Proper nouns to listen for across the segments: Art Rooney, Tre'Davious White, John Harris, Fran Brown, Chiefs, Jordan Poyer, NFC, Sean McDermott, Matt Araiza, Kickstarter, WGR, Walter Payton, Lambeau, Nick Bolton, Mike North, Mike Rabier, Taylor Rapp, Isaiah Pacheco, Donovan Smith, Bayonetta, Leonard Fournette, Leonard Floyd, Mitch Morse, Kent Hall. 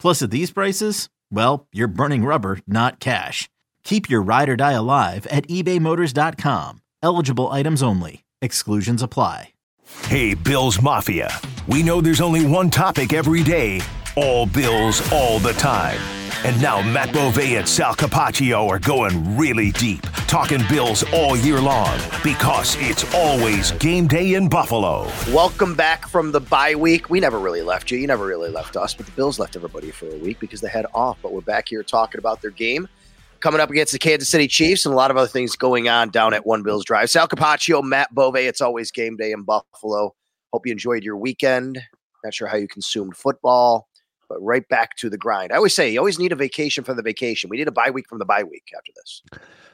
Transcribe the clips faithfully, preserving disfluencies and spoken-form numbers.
Plus, at these prices, well, you're burning rubber, not cash. Keep your ride or die alive at ebay motors dot com. Eligible items only. Exclusions apply. Hey, Bills Mafia. We know there's only one topic every day. All Bills, all the time. And now Matt Bove and Sal Capaccio are going really deep, talking Bills all year long, because it's always game day in Buffalo. Welcome back from the bye week. We never really left you. You never really left us, but the Bills left everybody for a week because they had off. But we're back here talking about their game, coming up against the Kansas City Chiefs, and a lot of other things going on down at One Bills Drive. Sal Capaccio, Matt Bove, it's always game day in Buffalo. Hope you enjoyed your weekend. Not sure how you consumed football. But right back to the grind. I always say you always need a vacation from the vacation. We need a bye week from the bye week after this.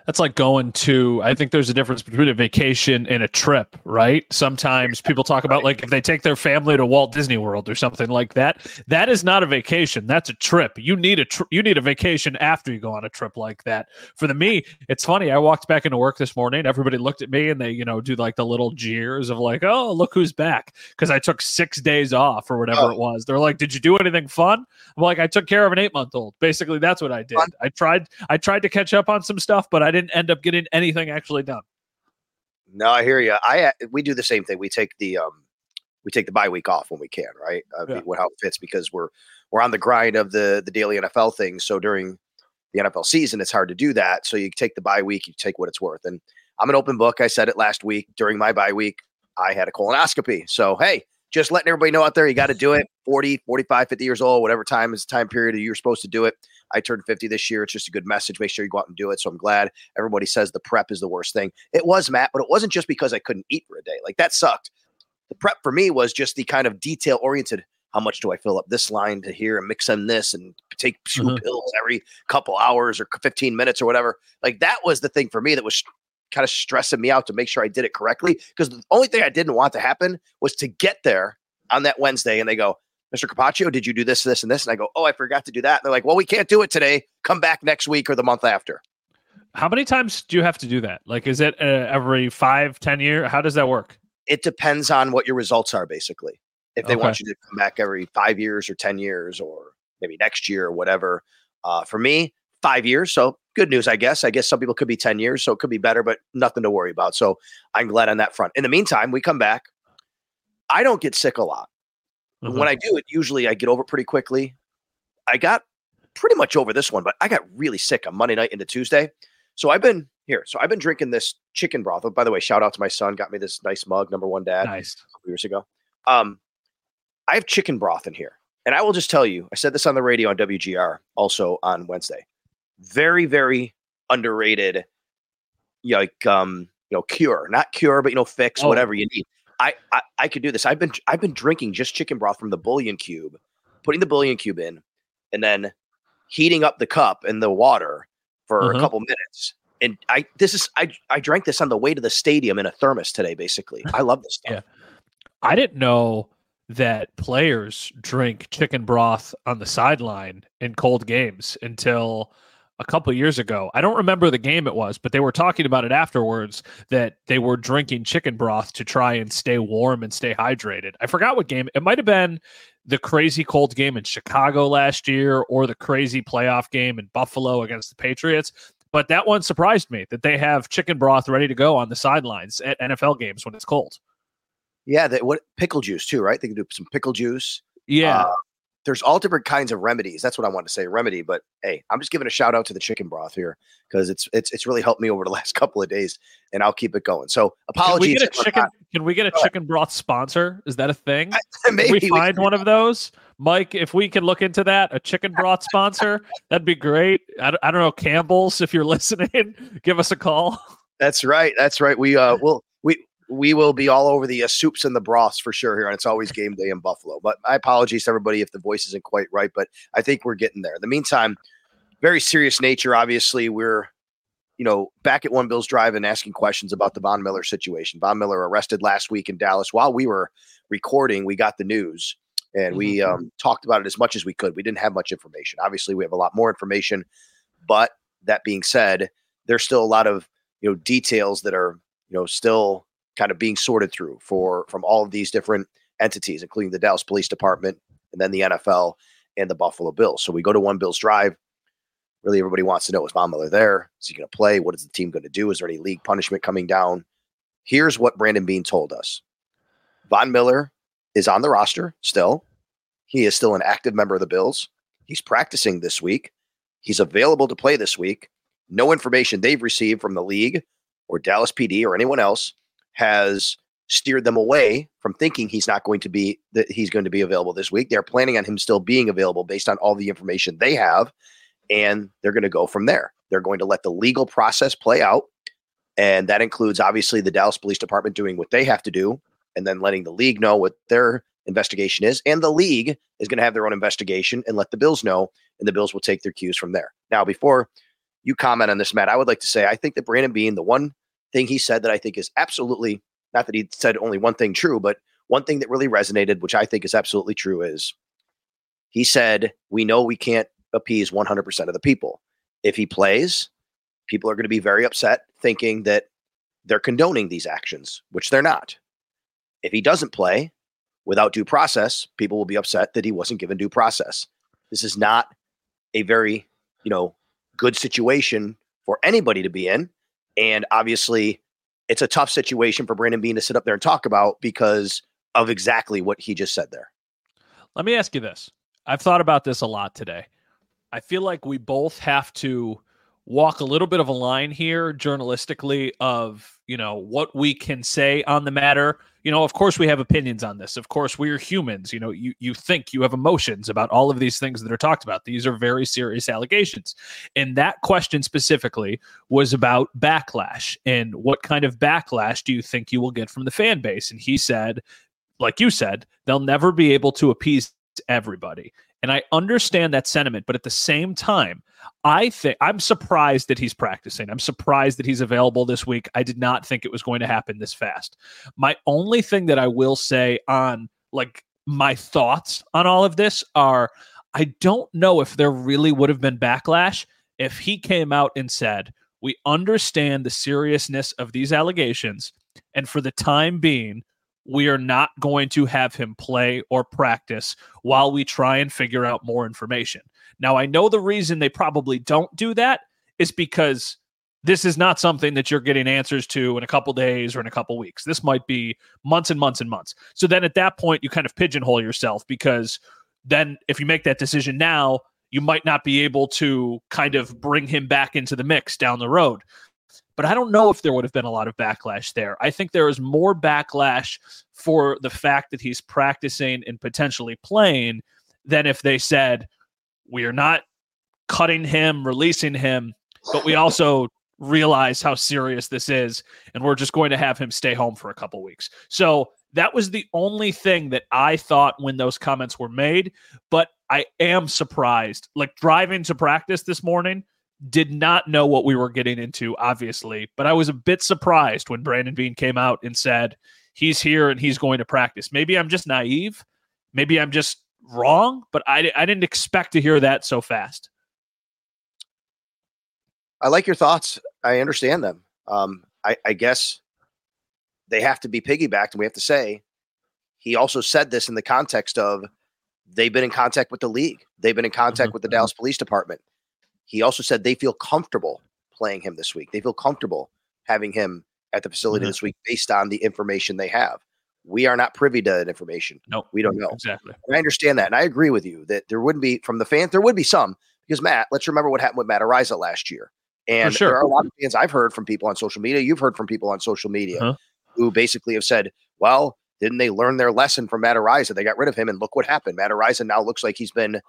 That's like going to, I think there's a difference between a vacation and a trip, right? Sometimes people talk about like if they take their family to Walt Disney World or something like that. That is not a vacation. That's a trip. You need a tr- you need a vacation after you go on a trip like that. For the me, it's funny. I walked back into work this morning. Everybody looked at me and they, you know, do like the little jeers of like, oh, look who's back. Because I took six days off or whatever oh. it was. They're like, did you do anything fun? I'm like, I took care of an eight-month-old. Basically, that's what I did. I tried I tried to catch up on some stuff, but I I didn't end up getting anything actually done. No, I hear you. I we do the same thing. We take the um, we take the bye week off when we can, right? I mean, yeah. How it fits, because we're we're on the grind of the the daily N F L thing. So during the N F L season, it's hard to do that. So you take the bye week, you take what it's worth. And I'm an open book. I said it last week. During my bye week, I had a colonoscopy. So hey, just letting everybody know out there, you got to do it. forty, forty-five, fifty years old, whatever time is the time period you're supposed to do it. I turned fifty this year. It's just a good message. Make sure you go out and do it. So I'm glad everybody says the prep is the worst thing. It was, Matt, but it wasn't just because I couldn't eat for a day. Like, that sucked. The prep for me was just the kind of detail-oriented, how much do I fill up this line to here and mix in this and take two mm-hmm. pills every couple hours or fifteen minutes or whatever. Like, that was the thing for me that was kind of stressing me out to make sure I did it correctly, because the only thing I didn't want to happen was to get there on that Wednesday and they go, Mister Capaccio, did you do this, this, and this? And I go, oh, I forgot to do that. And they're like, well, we can't do it today. Come back next week or the month after. How many times do you have to do that? Like, is it uh, every five, ten year? How does that work? It depends on what your results are, basically. If they okay. want you to come back every five years or ten years or maybe next year or whatever. Uh, for me, five years. So good news, I guess. I guess some people could be ten years, so it could be better, but nothing to worry about. So I'm glad on that front. In the meantime, we come back. I don't get sick a lot. Mm-hmm. When I do it, usually I get over pretty quickly. I got pretty much over this one, but I got really sick on Monday night into Tuesday. So I've been here. So I've been drinking this chicken broth. Oh, by the way, shout out to my son. Got me this nice mug, number one dad. Nice. A couple years ago. Um, I have chicken broth in here. And I will just tell you, I said this on the radio on W G R also on Wednesday. Very, very underrated, you know, like um, you know, cure, not cure, but, you know, fix, oh. whatever you need. I, I I could do this. I've been I've been drinking just chicken broth from the bullion cube, putting the bullion cube in, and then heating up the cup and the water for mm-hmm. a couple minutes. And I this is I I drank this on the way to the stadium in a thermos today. Basically, I love this stuff. Yeah. I didn't know that players drink chicken broth on the sideline in cold games until a couple of years ago. I don't remember the game it was, but they were talking about it afterwards that they were drinking chicken broth to try and stay warm and stay hydrated. I forgot what game. It might have been the crazy cold game in Chicago last year or the crazy playoff game in Buffalo against the Patriots. But that one surprised me that they have chicken broth ready to go on the sidelines at N F L games when it's cold. Yeah. They, what pickle juice too, right? They can do some pickle juice. Yeah. Uh, There's all different kinds of remedies. That's what I want to say, remedy. But hey, I'm just giving a shout out to the chicken broth here because it's it's it's really helped me over the last couple of days, and I'll keep it going. So apologies. Can we get a chicken, can we get a chicken broth sponsor? Is that a thing? I, maybe can we find we one of those, Mike. If we can look into that, a chicken broth sponsor, that'd be great. I, I don't know, Campbell's, if you're listening, give us a call. That's right. That's right. We uh will we. We will be all over the uh, soups and the broths for sure here, and it's always game day in Buffalo. But my apologies to everybody if the voice isn't quite right, but I think we're getting there. In the meantime, very serious nature. Obviously, we're you know back at One Bills Drive and asking questions about the Von Miller situation. Von Miller arrested last week in Dallas. While we were recording, we got the news, and mm-hmm. we um, talked about it as much as we could. We didn't have much information. Obviously, we have a lot more information, but that being said, there's still a lot of you know details that are you know still kind of being sorted through for from all of these different entities, including the Dallas Police Department and then the N F L and the Buffalo Bills. So we go to One Bills Drive. Really, everybody wants to know, is Von Miller there? Is he going to play? What is the team going to do? Is there any league punishment coming down? Here's what Brandon Bean told us. Von Miller is on the roster still. He is still an active member of the Bills. He's practicing this week. He's available to play this week. No information they've received from the league or Dallas P D or anyone else has steered them away from thinking he's not going to be that he's going to be available this week. They're planning on him still being available based on all the information they have, and they're going to go from there. They're going to let the legal process play out, and that includes obviously the Dallas Police Department doing what they have to do and then letting the league know what their investigation is, and the league is going to have their own investigation and let the Bills know, and the Bills will take their cues from there. Now, before you comment on this, Matt, I would like to say I think that Brandon Bean, the one thing he said that I think is absolutely, not that he said only one thing true, but one thing that really resonated, which I think is absolutely true, is he said, we know we can't appease one hundred percent of the people. If he plays, people are going to be very upset thinking that they're condoning these actions, which they're not. If he doesn't play without due process, people will be upset that he wasn't given due process. This is not a very, you know, good situation for anybody to be in. And obviously, it's a tough situation for Brandon Bean to sit up there and talk about because of exactly what he just said there. Let me ask you this. I've thought about this a lot today. I feel like we both have to walk a little bit of a line here journalistically of, you know, what we can say on the matter. You know, of course, we have opinions on this. Of course, we are humans. You know, you, you think, you have emotions about all of these things that are talked about. These are very serious allegations. And that question specifically was about backlash and what kind of backlash do you think you will get from the fan base? And he said, like you said, they'll never be able to appease everybody. And I understand that sentiment, but at the same time, I think I'm surprised that he's practicing. I'm surprised that he's available this week. I did not think it was going to happen this fast. My only thing that I will say on like my thoughts on all of this are, I don't know if there really would have been backlash if he came out and said, we understand the seriousness of these allegations, and for the time being, we are not going to have him play or practice while we try and figure out more information. Now, I know the reason they probably don't do that is because this is not something that you're getting answers to in a couple days or in a couple weeks. This might be months and months and months. So then at that point, you kind of pigeonhole yourself because then if you make that decision now, you might not be able to kind of bring him back into the mix down the road. But I don't know if there would have been a lot of backlash there. I think there is more backlash for the fact that he's practicing and potentially playing than if they said, we are not cutting him, releasing him, but we also realize how serious this is, and we're just going to have him stay home for a couple weeks. So that was the only thing that I thought when those comments were made, but I am surprised. Like, driving to practice this morning, did not know what we were getting into, obviously, but I was a bit surprised when Brandon Bean came out and said, he's here and he's going to practice. Maybe I'm just naive. Maybe I'm just wrong, but I, I didn't expect to hear that so fast. I like your thoughts. I understand them. Um, I, I guess they have to be piggybacked, and we have to say he also said this in the context of they've been in contact with the league. They've been in contact mm-hmm. with the Dallas Police Department. He also said they feel comfortable playing him this week. They feel comfortable having him at the facility mm-hmm. this week based on the information they have. We are not privy to that information. No, nope. We don't know. Exactly. And I understand that. And I agree with you that there wouldn't be, from the fans, there would be some, because Matt, let's remember what happened with Matt Araiza last year. And sure. there are a lot of fans I've heard from people on social media. You've heard from people on social media uh-huh. who basically have said, well, didn't they learn their lesson from Matt Araiza? They got rid of him and look what happened. Matt Araiza now looks like he's been,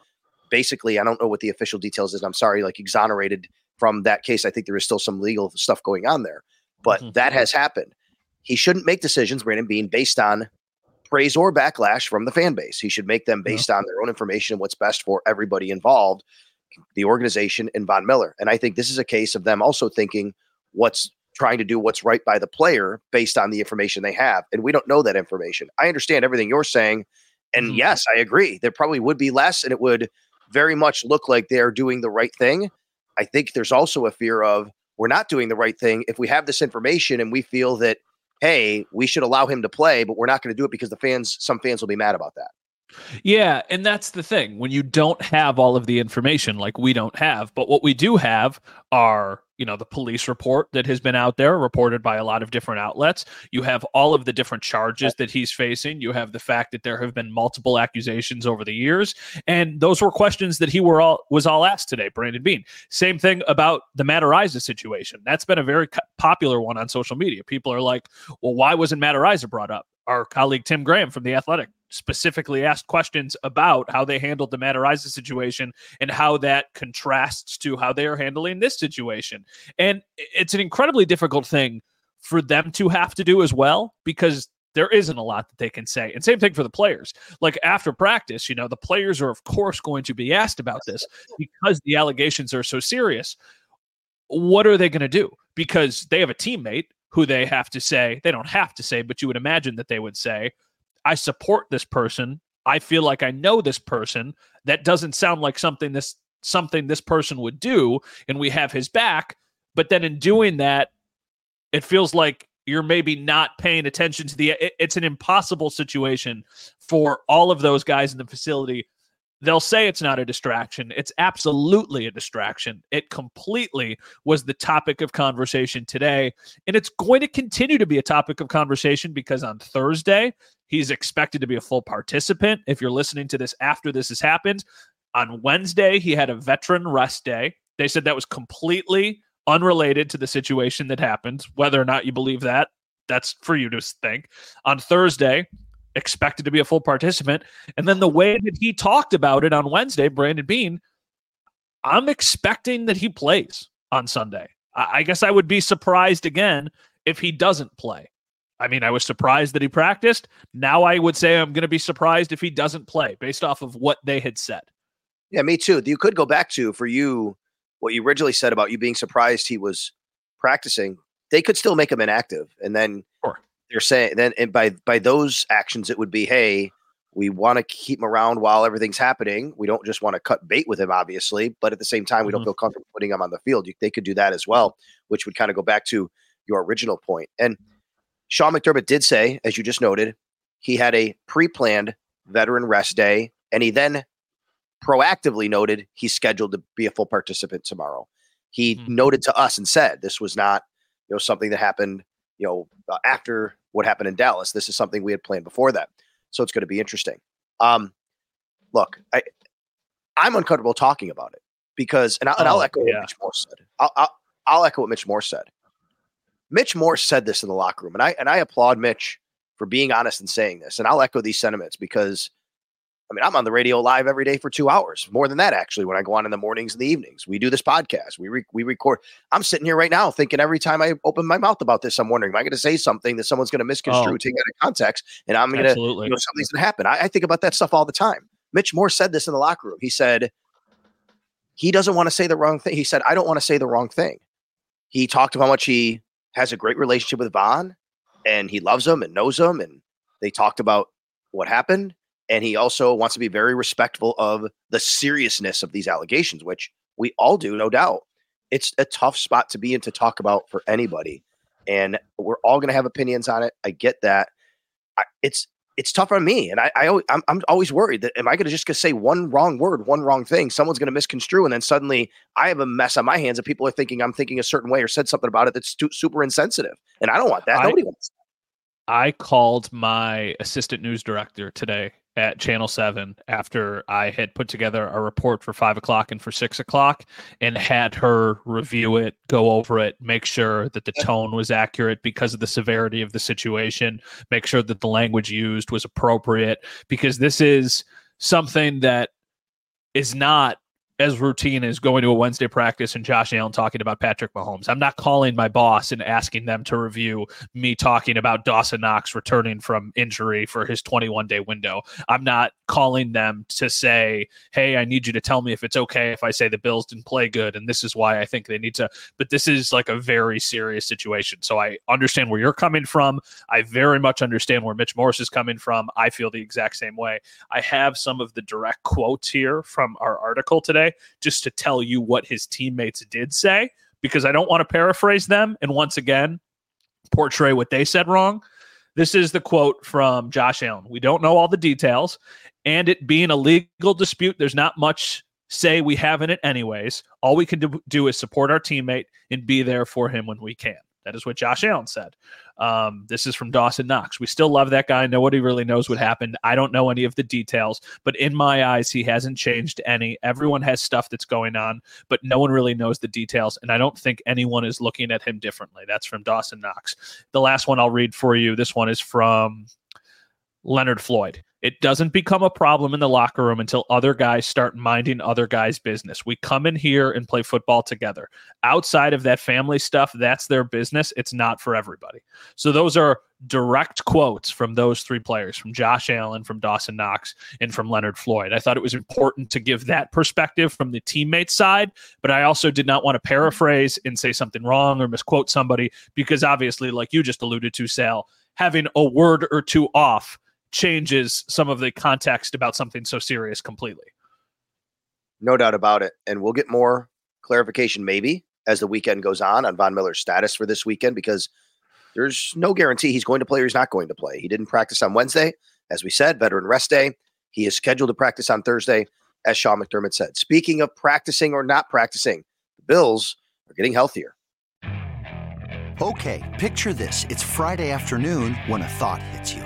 basically, I don't know what the official details is. I'm sorry, like exonerated from that case. I think there is still some legal stuff going on there, but mm-hmm. that has happened. He shouldn't make decisions, Brandon Bean, based on praise or backlash from the fan base. He should make them based yeah. on their own information and what's best for everybody involved, the organization and Von Miller. And I think this is a case of them also thinking what's trying to do what's right by the player based on the information they have. And we don't know that information. I understand everything you're saying. And mm-hmm. yes, I agree. There probably would be less, and it would very much look like they are doing the right thing. I think there's also a fear of we're not doing the right thing if we have this information and we feel that, hey, we should allow him to play, but we're not going to do it because the fans, some fans will be mad about that. Yeah, and that's the thing. When you don't have all of the information, like we don't have, but what we do have are, you know, the police report that has been out there, reported by a lot of different outlets. You have all of the different charges that he's facing. You have the fact that there have been multiple accusations over the years, and those were questions that he were all was all asked today, Brandon Bean. Same thing about the Matt Araiza situation. That's been a very popular one on social media. People are like, well, why wasn't Matt Araiza brought up? Our colleague Tim Graham from The Athletic specifically asked questions about how they handled the Matt Araiza situation and how that contrasts to how they are handling this situation. And it's an incredibly difficult thing for them to have to do as well, because there isn't a lot that they can say. And same thing for the players. Like after practice, you know, the players are of course going to be asked about this because the allegations are so serious. What are they going to do? Because they have a teammate who they have to say, they don't have to say, but you would imagine that they would say, I support this person. I feel like I know this person. That doesn't sound like something this something this person would do, and we have his back. But then in doing that, it feels like you're maybe not paying attention to the it, it's an impossible situation for all of those guys in the facility. They'll say it's not a distraction. It's absolutely a distraction. It completely was the topic of conversation today, and it's going to continue to be a topic of conversation because on Thursday, he's expected to be a full participant. If you're listening to this after this has happened, on Wednesday, he had a veteran rest day. They said that was completely unrelated to the situation that happened. Whether or not you believe that, that's for you to think. On Thursday, expected to be a full participant. And then the way that he talked about it on Wednesday, Brandon Bean, I'm expecting that he plays on Sunday. I guess I would be surprised again if he doesn't play. I mean, I was surprised that he practiced. Now I would say I'm going to be surprised if he doesn't play based off of what they had said. Yeah, me too. You could go back to, for you, what you originally said about you being surprised he was practicing. They could still make him inactive. And then sure. They're saying then, and by by those actions, it would be, hey, we want to keep him around while everything's happening. We don't just want to cut bait with him, obviously, but at the same time, mm-hmm. we don't feel comfortable putting him on the field. You, they could do that as well, which would kind of go back to your original point. And Sean McDermott did say, as you just noted, he had a pre-planned veteran rest day, and he then proactively noted he's scheduled to be a full participant tomorrow. He mm-hmm. noted to us and said this was not, you know, something that happened, you know, uh, after what happened in Dallas. This is something we had planned before that. So it's going to be interesting. Um, look, I, I'm uncomfortable talking about it because, and, I, and oh, I'll echo yeah. what Mitch Morse said. I'll, I'll, I'll echo what Mitch Morse said. Mitch Morse said this in the locker room, and I, and I applaud Mitch for being honest and saying this. And I'll echo these sentiments because I mean, I'm on the radio live every day for two hours, more than that, actually, when I go on in the mornings and the evenings. We do this podcast. We re- we record. I'm sitting here right now thinking every time I open my mouth about this, I'm wondering, am I going to say something that someone's going to misconstrue, oh. take out of context, and I'm going to, you know, something's going to happen. I, I think about that stuff all the time. Mitch Morse said this in the locker room. He said he doesn't want to say the wrong thing. He said, I don't want to say the wrong thing. He talked about how much he has a great relationship with Von, and he loves him and knows him, and they talked about what happened. And he also wants to be very respectful of the seriousness of these allegations, which we all do, no doubt. It's a tough spot to be in to talk about for anybody. And we're all going to have opinions on it. I get that. I, it's it's tough on me. And I, I, I'm, I'm always worried that am I going to just gonna say one wrong word, one wrong thing? Someone's going to misconstrue. And then suddenly I have a mess on my hands and people are thinking I'm thinking a certain way or said something about it that's too, super insensitive. And I don't want that. I, Nobody wants that. I called my assistant news director today at Channel seven after I had put together a report for five o'clock and for six o'clock and had her review it, go over it, make sure that the tone was accurate because of the severity of the situation, make sure that the language used was appropriate, because this is something that is not as routine as going to a Wednesday practice and Josh Allen talking about Patrick Mahomes. I'm not calling my boss and asking them to review me talking about Dawson Knox returning from injury for his twenty-one day window. I'm not calling them to say, hey, I need you to tell me if it's okay if I say the Bills didn't play good, and this is why I think they need to. But this is like a very serious situation. So I understand where you're coming from. I very much understand where Mitch Morse is coming from. I feel the exact same way. I have some of the direct quotes here from our article today, just to tell you what his teammates did say, because I don't want to paraphrase them and once again portray what they said wrong. This is the quote from Josh Allen. "We don't know all the details, and it being a legal dispute, there's not much say we have in it anyways. All we can do is support our teammate and be there for him when we can." That is what Josh Allen said. Um, this is from Dawson Knox. "We still love that guy. Nobody really knows what happened. I don't know any of the details, but in my eyes, he hasn't changed any. Everyone has stuff that's going on, but no one really knows the details, and I don't think anyone is looking at him differently." That's from Dawson Knox. The last one I'll read for you. This one is from Leonard Floyd. "It doesn't become a problem in the locker room until other guys start minding other guys' business. We come in here and play football together. Outside of that family stuff, that's their business. It's not for everybody." So those are direct quotes from those three players, from Josh Allen, from Dawson Knox, and from Leonard Floyd. I thought it was important to give that perspective from the teammate side, but I also did not want to paraphrase and say something wrong or misquote somebody, because obviously, like you just alluded to, Sal, having a word or two off changes some of the context about something so serious completely. No doubt about it. And we'll get more clarification maybe as the weekend goes on on Von Miller's status for this weekend, because there's no guarantee he's going to play or he's not going to play. He didn't practice on Wednesday. As we said, veteran rest day. He is scheduled to practice on Thursday, as Sean McDermott said. Speaking of practicing or not practicing, the Bills are getting healthier. Okay, picture this. It's Friday afternoon when a thought hits you.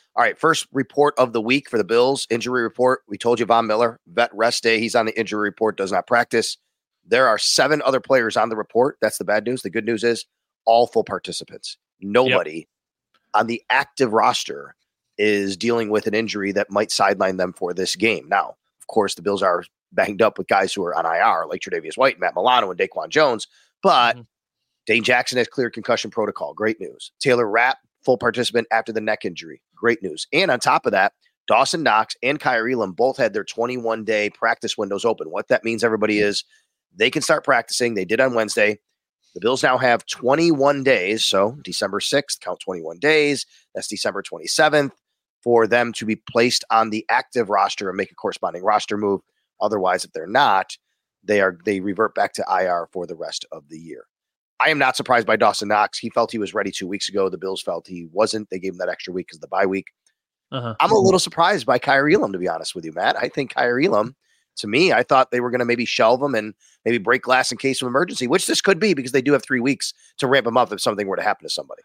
All right, first report of the week for the Bills, injury report. We told you Von Miller, vet rest day. He's on the injury report, does not practice. There are seven other players on the report. That's the bad news. The good news is all full participants. Nobody yep. on the active roster is dealing with an injury that might sideline them for this game. Now, of course, the Bills are banged up with guys who are on I R, like Tre'Davious White, Matt Milano, and DaQuan Jones. But mm-hmm. Dane Jackson has cleared concussion protocol. Great news. Taylor Rapp, full participant after the neck injury. Great news. And on top of that, Dawson Knox and Kyrie Elam both had their twenty-one day practice windows open. What that means, everybody, is they can start practicing. They did on Wednesday. The Bills now have twenty-one days. So December sixth, count twenty-one days. That's December twenty-seventh for them to be placed on the active roster and make a corresponding roster move. Otherwise, if they're not, they are they revert back to I R for the rest of the year. I am not surprised by Dawson Knox. He felt he was ready two weeks ago. The Bills felt he wasn't. They gave him that extra week because of the bye week. Uh-huh. I'm a little surprised by Kyrie Elam, to be honest with you, Matt. I think Kyrie Elam, to me, I thought they were going to maybe shelve him and maybe break glass in case of emergency, which this could be because they do have three weeks to ramp him up if something were to happen to somebody.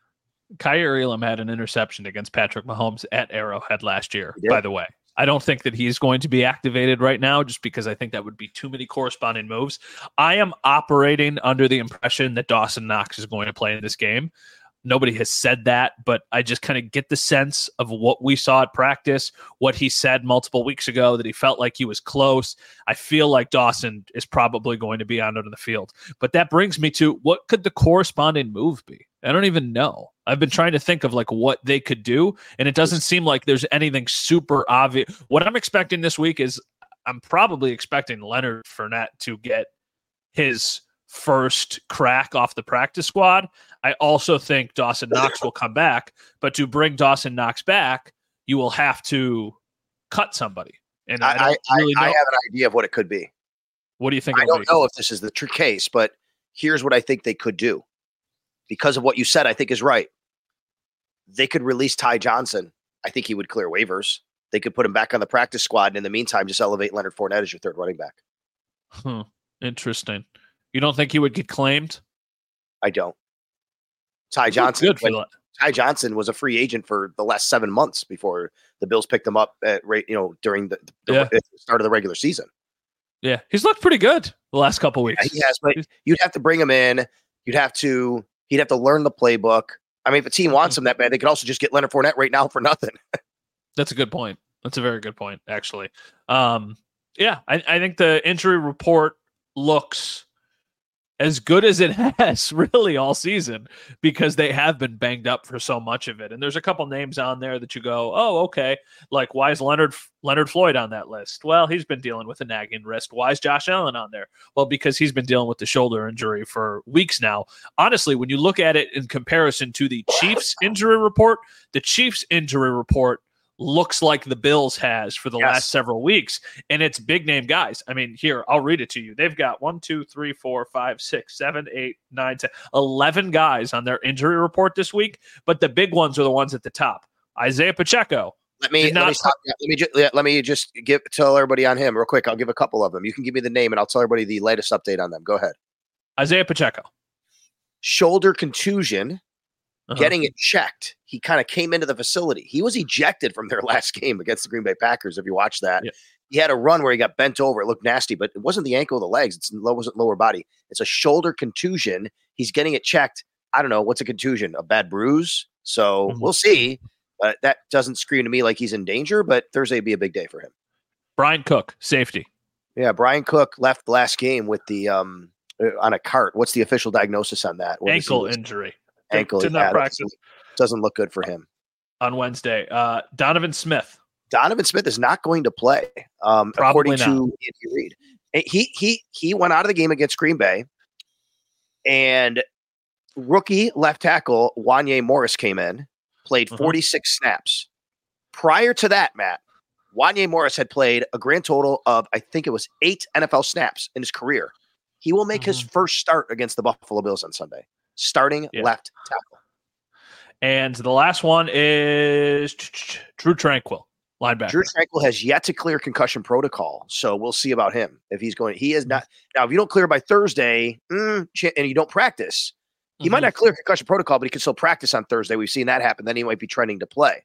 Kyrie Elam had an interception against Patrick Mahomes at Arrowhead last year, by the way. I don't think that he's going to be activated right now just because I think that would be too many corresponding moves. I am operating under the impression that Dawson Knox is going to play in this game. Nobody has said that, but I just kind of get the sense of what we saw at practice, what he said multiple weeks ago, that he felt like he was close. I feel like Dawson is probably going to be on under the field. But that brings me to, what could the corresponding move be? I don't even know. I've been trying to think of like what they could do, and it doesn't seem like there's anything super obvious. What I'm expecting this week is I'm probably expecting Leonard Fournette to get his first crack off the practice squad. I also think Dawson Knox will come back, but to bring Dawson Knox back, you will have to cut somebody. And I, I, I, really I have an idea of what it could be. What do you think? I don't know if this is the true case, but here's what I think they could do. Because of what you said, I think is right. They could release Ty Johnson. I think he would clear waivers. They could put him back on the practice squad. And in the meantime, just elevate Leonard Fournette as your third running back. Hmm. Interesting. You don't think he would get claimed? I don't. Ty Johnson, good for Ty Johnson was a free agent for the last seven months before the Bills picked him up at right, you know, during the, the yeah. start of the regular season. Yeah, he's looked pretty good the last couple of weeks. Yeah, he has, but you'd have to bring him in. You'd have to. He'd have to learn the playbook. I mean, if a team wants him that bad, they could also just get Leonard Fournette right now for nothing. That's a good point. That's a very good point, actually. Um, yeah, I, I think the injury report looks as good as it has really all season because they have been banged up for so much of it. And there's a couple names on there that you go, oh, okay. Like, why is Leonard Leonard Floyd on that list? Well, he's been dealing with a nagging wrist. Why is Josh Allen on there? Well, because he's been dealing with the shoulder injury for weeks now. Honestly, when you look at it in comparison to the Chiefs injury report, the Chiefs injury report looks like the Bills has for the yes. last several weeks, and it's big name guys. I mean, here, I'll read it to you. They've got one, two, three, four, five, six, seven, eight, nine, ten, eleven guys on their injury report this week, but the big ones are the ones at the top. Isaiah Pacheco. Let me, let me, stop. Yeah, let, me ju- let me just give tell everybody on him real quick. I'll give a couple of them. You can give me the name, and I'll tell everybody the latest update on them. Go ahead. Isaiah Pacheco. Shoulder contusion. Uh-huh. Getting it checked. He kind of came into the facility. He was ejected from their last game against the Green Bay Packers, if you watch that. Yeah. He had a run where he got bent over. It looked nasty, but it wasn't the ankle or the legs. It's, it wasn't lower body. It's a shoulder contusion. He's getting it checked. I don't know. What's a contusion? A bad bruise? So mm-hmm. we'll see. Uh, that doesn't scream to me like he's in danger, but Thursday would be a big day for him. Brian Cook, safety. Yeah, Brian Cook left last game with the um, on a cart. What's the official diagnosis on that? What ankle injury. Ankle did not practice. Doesn't look good for him on Wednesday. Uh, Donovan Smith. Donovan Smith is not going to play. Um, Probably according not. to Andy Reid, he he he went out of the game against Green Bay, and rookie left tackle Wanya Morris came in, played forty-six uh-huh. snaps. Prior to that, Matt, Wanya Morris had played a grand total of, I think it was eight N F L snaps in his career. He will make mm-hmm. his first start against the Buffalo Bills on Sunday, starting yeah. left tackle. And the last one is Drew Tranquil, linebacker. Drew Tranquil has yet to clear concussion protocol, so we'll see about him if he's going. He is not now. If you don't clear by Thursday mm, and you don't practice, he mm-hmm. might not clear concussion protocol, but he can still practice on Thursday. We've seen that happen. Then he might be trending to play.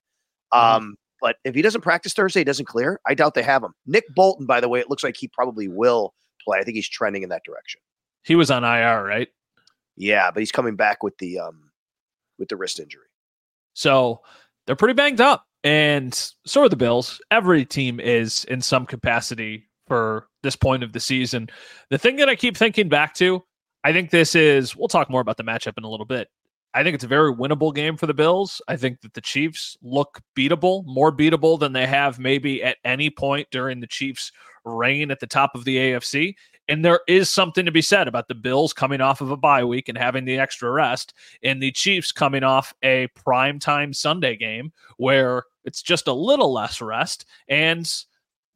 Mm-hmm. Um, but if he doesn't practice Thursday, he doesn't clear. I doubt they have him. Nick Bolton, by the way, it looks like he probably will play. I think he's trending in that direction. He was on I R, right? Yeah, but he's coming back with the um, with the wrist injury. So they're pretty banged up, and so are the Bills. Every team is in some capacity for this point of the season. The thing that I keep thinking back to, I think this is, we'll talk more about the matchup in a little bit. I think it's a very winnable game for the Bills. I think that the Chiefs look beatable, more beatable than they have maybe at any point during the Chiefs' reign at the top of the A F C. And there is something to be said about the Bills coming off of a bye week and having the extra rest, and the Chiefs coming off a primetime Sunday game where it's just a little less rest, and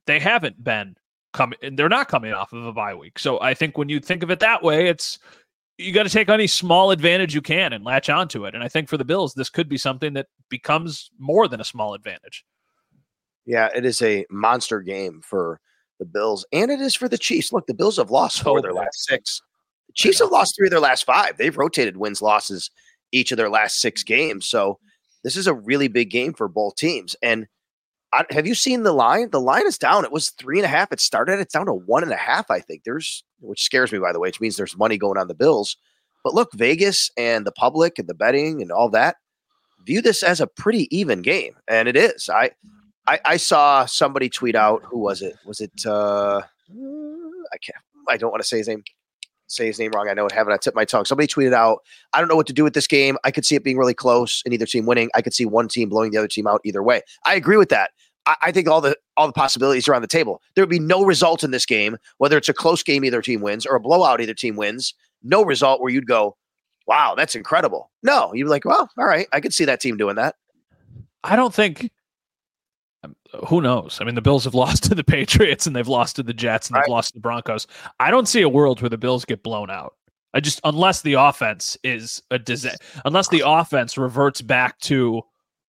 they haven't been coming, and they're not coming off of a bye week. So I think when you think of it that way, it's, you got to take any small advantage you can and latch onto it. And I think for the Bills, this could be something that becomes more than a small advantage. Yeah, it is a monster game for the Bills, and it is for the Chiefs. Look, the Bills have lost four of their last six. The Chiefs have lost three of their last five. They've rotated wins, losses each of their last six games. So this is a really big game for both teams. And I, have you seen the line? The line is down. It was three and a half. It started. It's down to one and a half, I think. There's, which scares me, by the way, which means there's money going on the Bills. But look, Vegas and the public and the betting and all that view this as a pretty even game, and it is. I I, I saw somebody tweet out, who was it? Was it uh, I can't. I don't want to say his name. Say his name wrong. I know it. Haven't I tipped my tongue? Somebody tweeted out, I don't know what to do with this game. I could see it being really close and either team winning. I could see one team blowing the other team out either way. I agree with that. I, I think all the all the possibilities are on the table. There would be no result in this game, whether it's a close game either team wins or a blowout either team wins. No result where you'd go, wow, that's incredible. No, you'd be like, well, all right, I could see that team doing that. I don't think. Who knows? I mean, the Bills have lost to the Patriots, and they've lost to the Jets, and they've right. lost to the Broncos. I don't see a world where the Bills get blown out. I just, unless the offense is a disaster, unless the offense reverts back to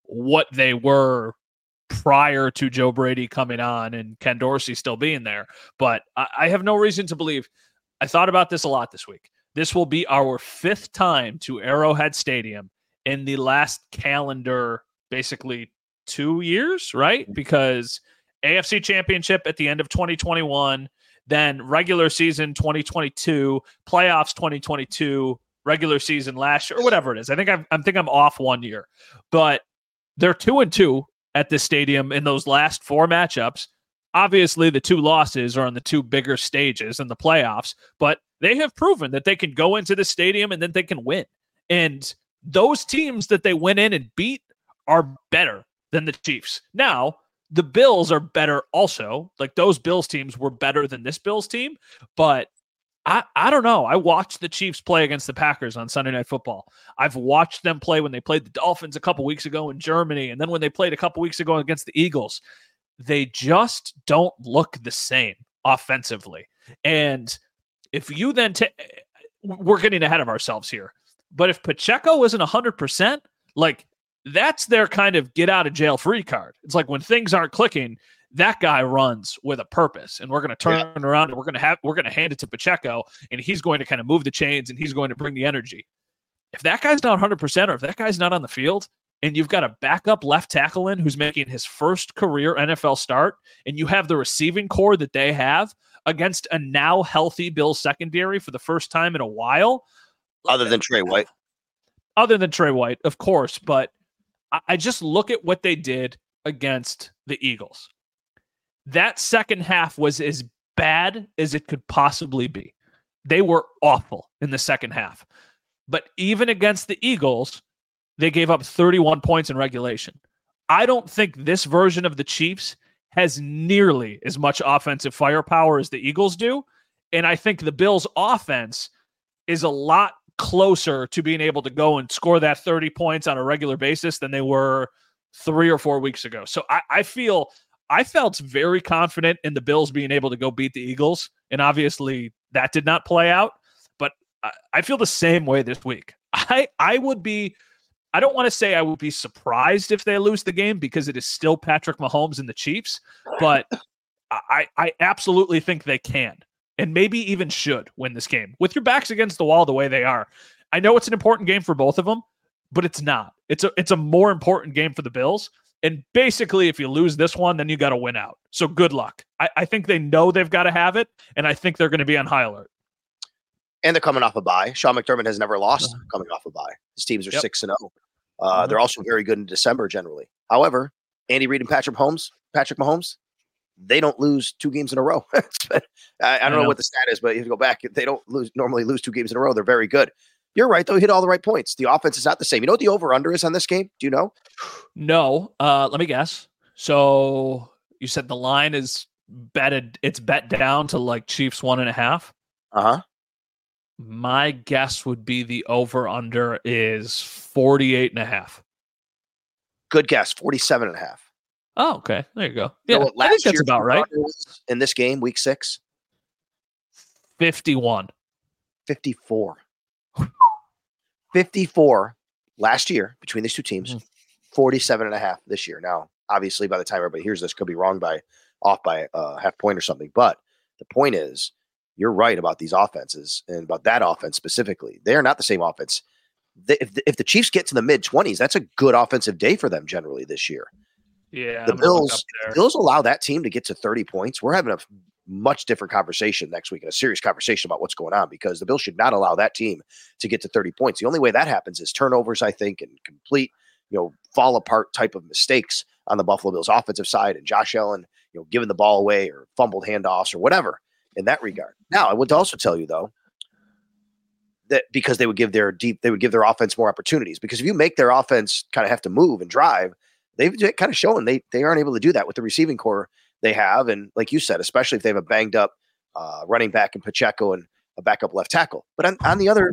what they were prior to Joe Brady coming on and Ken Dorsey still being there. But I, I have no reason to believe. I thought about this a lot this week. This will be our fifth time to Arrowhead Stadium in the last calendar, basically two years, right? Because A F C Championship at the end of twenty twenty-one, then regular season twenty twenty-two, playoffs twenty twenty-two, regular season last year, or whatever it is. I think I'm, I'm think I'm off one year, but they're two and two at this stadium in those last four matchups. Obviously, the two losses are on the two bigger stages in the playoffs, but they have proven that they can go into the stadium and then they can win. And those teams that they went in and beat are better than the Chiefs. Now, the Bills are better also. Like, those Bills teams were better than this Bills team, but I, I don't know. I watched the Chiefs play against the Packers on Sunday Night Football. I've watched them play when they played the Dolphins a couple weeks ago in Germany, and then when they played a couple weeks ago against the Eagles. They just don't look the same offensively. And if you then ta- we're getting ahead of ourselves here, but if Pacheco isn't one hundred percent, like, that's their kind of get out of jail free card. It's like, when things aren't clicking, that guy runs with a purpose, and we're going to turn yeah. around, and we're going to have, we're going to hand it to Pacheco, and he's going to kind of move the chains, and he's going to bring the energy. If that guy's not one hundred percent, or if that guy's not on the field, and you've got a backup left tackle in who's making his first career N F L start, and you have the receiving core that they have against a now healthy Bills secondary for the first time in a while, other than Trey White, other than Trey White, of course, but I just look at what they did against the Eagles. That second half was as bad as it could possibly be. They were awful in the second half. But even against the Eagles, they gave up thirty-one points in regulation. I don't think this version of the Chiefs has nearly as much offensive firepower as the Eagles do. And I think the Bills' offense is a lot closer to being able to go and score that thirty points on a regular basis than they were three or four weeks ago. So I, I feel I felt very confident in the Bills being able to go beat the Eagles. And obviously that did not play out, but I, I feel the same way this week. I, I would be, I don't want to say I would be surprised if they lose the game because it is still Patrick Mahomes and the Chiefs, but I, I absolutely think they can and maybe even should win this game with your backs against the wall the way they are. I know it's an important game for both of them, but it's not. It's a it's a more important game for the Bills. And basically, if you lose this one, then you got to win out. So good luck. I, I think they know they've got to have it, and I think they're going to be on high alert. And they're coming off a bye. Sean McDermott has never lost uh-huh. coming off a bye. His teams are yep. six and oh. Uh, uh-huh. They're also very good in December generally. However, Andy Reid and Patrick Mahomes, Patrick Mahomes, they don't lose two games in a row. I, I don't I know. know what the stat is, but if you go back, they don't lose normally lose two games in a row. They're very good. You're right, though. You hit all the right points. The offense is not the same. You know what the over-under is on this game? Do you know? No. Uh, let me guess. So you said the line is betted. It's bet down to like Chiefs one and a half. Uh-huh. My guess would be the over-under is forty-eight and a half. Good guess. forty-seven and a half. Oh, okay. There you go. Yeah, you know I think that's about right. In this game, week six? fifty-one. fifty-four. fifty-four last year between these two teams, mm. forty-seven and a half this year. Now, obviously, by the time everybody hears this, could be wrong by off by a half point or something. But the point is, you're right about these offenses and about that offense specifically. They are not the same offense. They, if, the, if the Chiefs get to the mid twenties, that's a good offensive day for them generally this year. Yeah, the Bills, the Bills allow that team to get to thirty points. We're having a much different conversation next week and a serious conversation about what's going on because the Bills should not allow that team to get to thirty points. The only way that happens is turnovers, I think, and complete, you know, fall apart type of mistakes on the Buffalo Bills offensive side and Josh Allen, you know, giving the ball away or fumbled handoffs or whatever in that regard. Now, I would also tell you though that because they would give their deep, they would give their offense more opportunities because if you make their offense kind of have to move and drive, they've kind of shown they they aren't able to do that with the receiving core they have, and like you said, especially if they have a banged up uh, running back in Pacheco and a backup left tackle. But on, on the other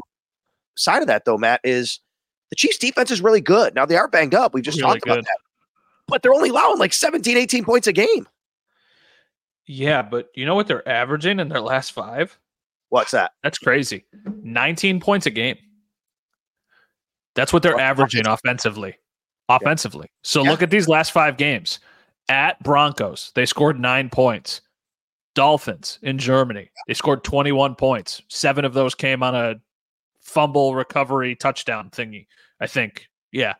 side of that, though, Matt, is the Chiefs' defense is really good. Now, they are banged up. We've just really talked good. about that. But they're only allowing like seventeen, eighteen points a game. Yeah, but you know what they're averaging in their last five? What's that? That's crazy. nineteen points a game. That's what they're well, averaging offensively. Offensively. Yeah. So yeah. Look at these last five games. At Broncos, they scored nine points. Dolphins in Germany, they scored twenty-one points. Seven of those came on a fumble recovery touchdown thingy, I think. Yeah.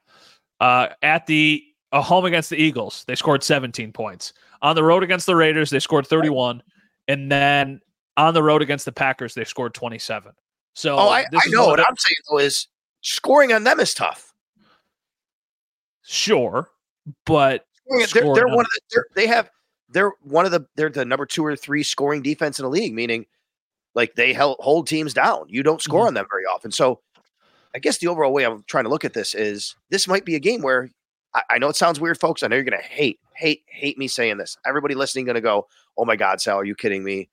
Uh, at the uh, home against the Eagles, they scored seventeen points. On the road against the Raiders, they scored thirty-one. And then on the road against the Packers, they scored twenty-seven. So oh, I, I know what I'm saying, though, is scoring on them is tough. Sure, but... They're, they're one of the, they're, they have they're one of the they're the number two or three scoring defense in the league, meaning like they held, hold teams down. You don't score mm-hmm. on them very often. So I guess the overall way I'm trying to look at this is this might be a game where I, I know it sounds weird, folks. I know you're gonna hate, hate, hate me saying this. Everybody listening gonna go, oh my God, Sal, are you kidding me?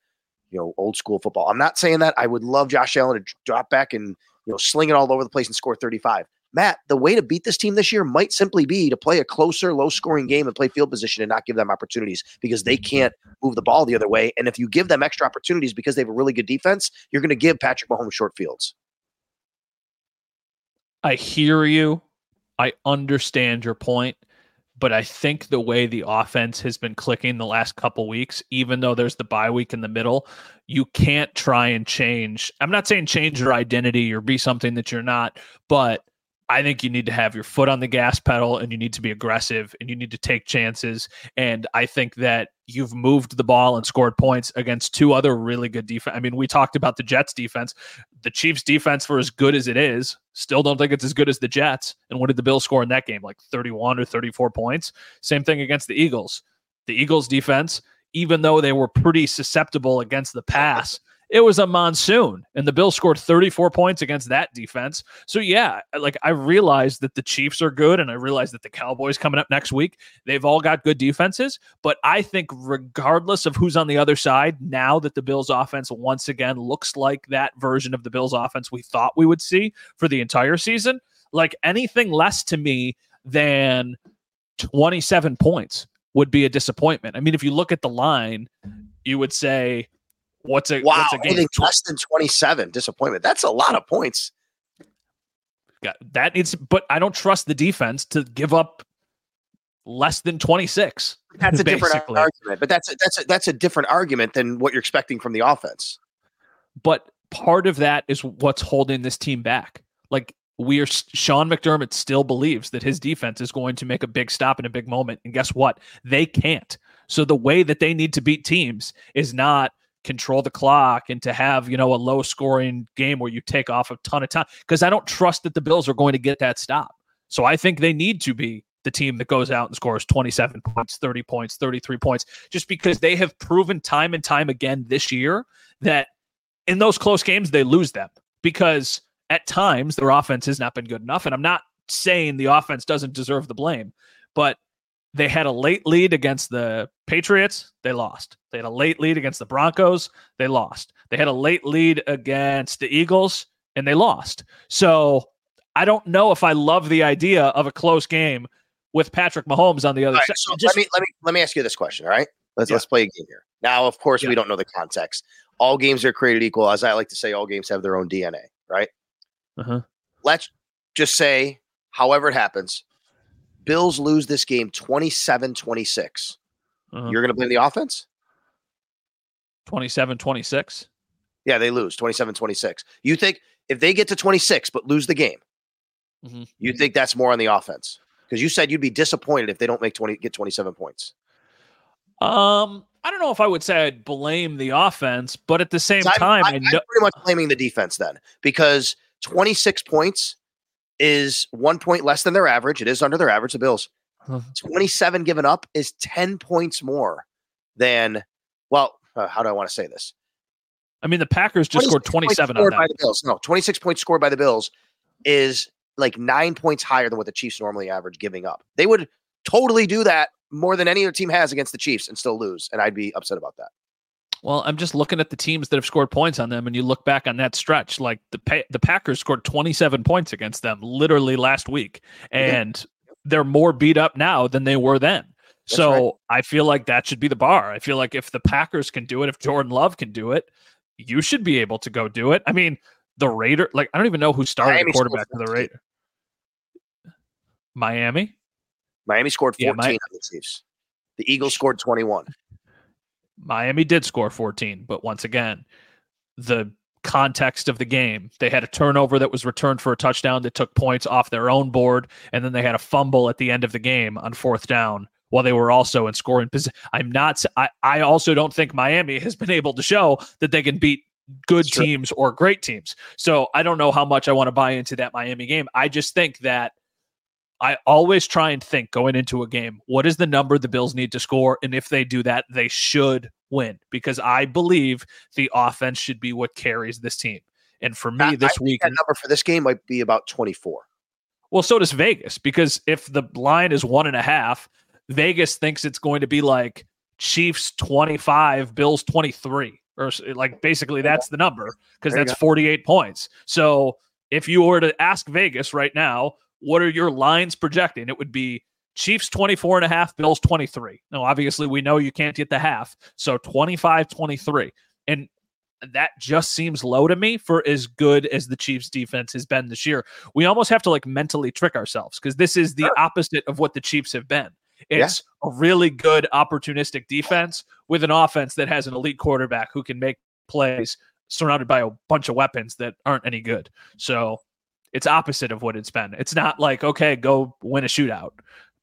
You know, old school football. I'm not saying that. I would love Josh Allen to drop back and you know sling it all over the place and score thirty-five. Matt, the way to beat this team this year might simply be to play a closer, low-scoring game and play field position and not give them opportunities because they can't move the ball the other way. And if you give them extra opportunities because they have a really good defense, you're going to give Patrick Mahomes short fields. I hear you. I understand your point. But I think the way the offense has been clicking the last couple weeks, even though there's the bye week in the middle, you can't try and change. I'm not saying change your identity or be something that you're not, but I think you need to have your foot on the gas pedal and you need to be aggressive and you need to take chances. And I think that you've moved the ball and scored points against two other really good defense. I mean, we talked about the Jets defense, the Chiefs defense for as good as it is, still don't think it's as good as the Jets. And what did the Bills score in that game? Like thirty-one or thirty-four points. Same thing against the Eagles, the Eagles defense, even though they were pretty susceptible against the pass, it was a monsoon, and the Bills scored thirty-four points against that defense. So, yeah, like I realize that the Chiefs are good, and I realize that the Cowboys coming up next week, they've all got good defenses. But I think regardless of who's on the other side, now that the Bills' offense once again looks like that version of the Bills' offense we thought we would see for the entire season, like anything less to me than twenty-seven points would be a disappointment. I mean, if you look at the line, you would say, what's a, wow, what's a game? Anything less than twenty-seven, disappointment. That's a lot of points. God, that needs, but I don't trust the defense to give up less than twenty-six. That's a basically. different argument, but that's a, that's a, that's a different argument than what you're expecting from the offense. But part of that is what's holding this team back. Like we are, Sean McDermott still believes that his defense is going to make a big stop in a big moment, and guess what? They can't. So the way that they need to beat teams is not control the clock and to have, you know, a low scoring game where you take off a ton of time, because I don't trust that the Bills are going to get that stop. So I think they need to be the team that goes out and scores twenty-seven points, thirty points, thirty-three points, just because they have proven time and time again this year that in those close games, they lose them because at times their offense has not been good enough. And I'm not saying the offense doesn't deserve the blame, but they had a late lead against the Patriots. They lost. They had a late lead against the Broncos. They lost. They had a late lead against the Eagles, and they lost. So I don't know if I love the idea of a close game with Patrick Mahomes on the other all side. Right, so Just, let me let me let me ask you this question. All right, let's yeah. let's play a game here. Now, of course, yeah. we don't know the context. All games are created equal, as I like to say. All games have their own D N A. Right. Uh-huh. Let's just say, however it happens, Bills lose this game twenty-seven twenty-six. Uh-huh. You're going to blame the offense? twenty-seven twenty-six? Yeah, they lose twenty-seven twenty-six. You think if they get to twenty-six but lose the game, mm-hmm. you think that's more on the offense? Because you said you'd be disappointed if they don't make twenty get twenty-seven points. Um, I don't know if I would say I'd blame the offense, but at the same I'm, time... I'm, I know- I'm pretty much blaming the defense then, because twenty-six points is one point less than their average. It is under their average, the Bills. twenty-seven given up is ten points more than, well, uh, how do I want to say this? I mean, the Packers just scored twenty-seven on that. The Bills. No, twenty-six points scored by the Bills is like nine points higher than what the Chiefs normally average giving up. They would totally do that more than any other team has against the Chiefs and still lose, and I'd be upset about that. Well, I'm just looking at the teams that have scored points on them, and you look back on that stretch, like the pa- the Packers scored twenty-seven points against them literally last week, and mm-hmm. they're more beat up now than they were then. That's so right. I feel like that should be the bar. I feel like if the Packers can do it, if Jordan Love can do it, you should be able to go do it. I mean, the Raider, like I don't even know who started Miami the quarterback for the Raiders. Miami? Miami scored fourteen yeah, Miami. on the Chiefs. The Eagles scored twenty-one. Miami did score fourteen, but once again, the context of the game, they had a turnover that was returned for a touchdown that took points off their own board, and then they had a fumble at the end of the game on fourth down while they were also in scoring position. I'm not, I, I also don't think Miami has been able to show that they can beat good teams or great teams. So I don't know how much I want to buy into that Miami game. I just think that I always try and think going into a game, what is the number the Bills need to score? And if they do that, they should win, because I believe the offense should be what carries this team. And for me, I, this I week, the number for this game might be about twenty-four. Well, so does Vegas, because if the line is one and a half, Vegas thinks it's going to be like Chiefs twenty-five, Bills twenty-three, or like basically that's the number, because that's forty-eight points. So if you were to ask Vegas right now, what are your lines projecting? It would be Chiefs twenty-four and a half, Bills twenty-three. Now, obviously, we know you can't get the half, so twenty-five twenty-three. And that just seems low to me for as good as the Chiefs defense has been this year. We almost have to like mentally trick ourselves, because this is the sure. opposite of what the Chiefs have been. It's yeah. a really good opportunistic defense with an offense that has an elite quarterback who can make plays surrounded by a bunch of weapons that aren't any good. So... it's opposite of what it's been. It's not like, okay, go win a shootout.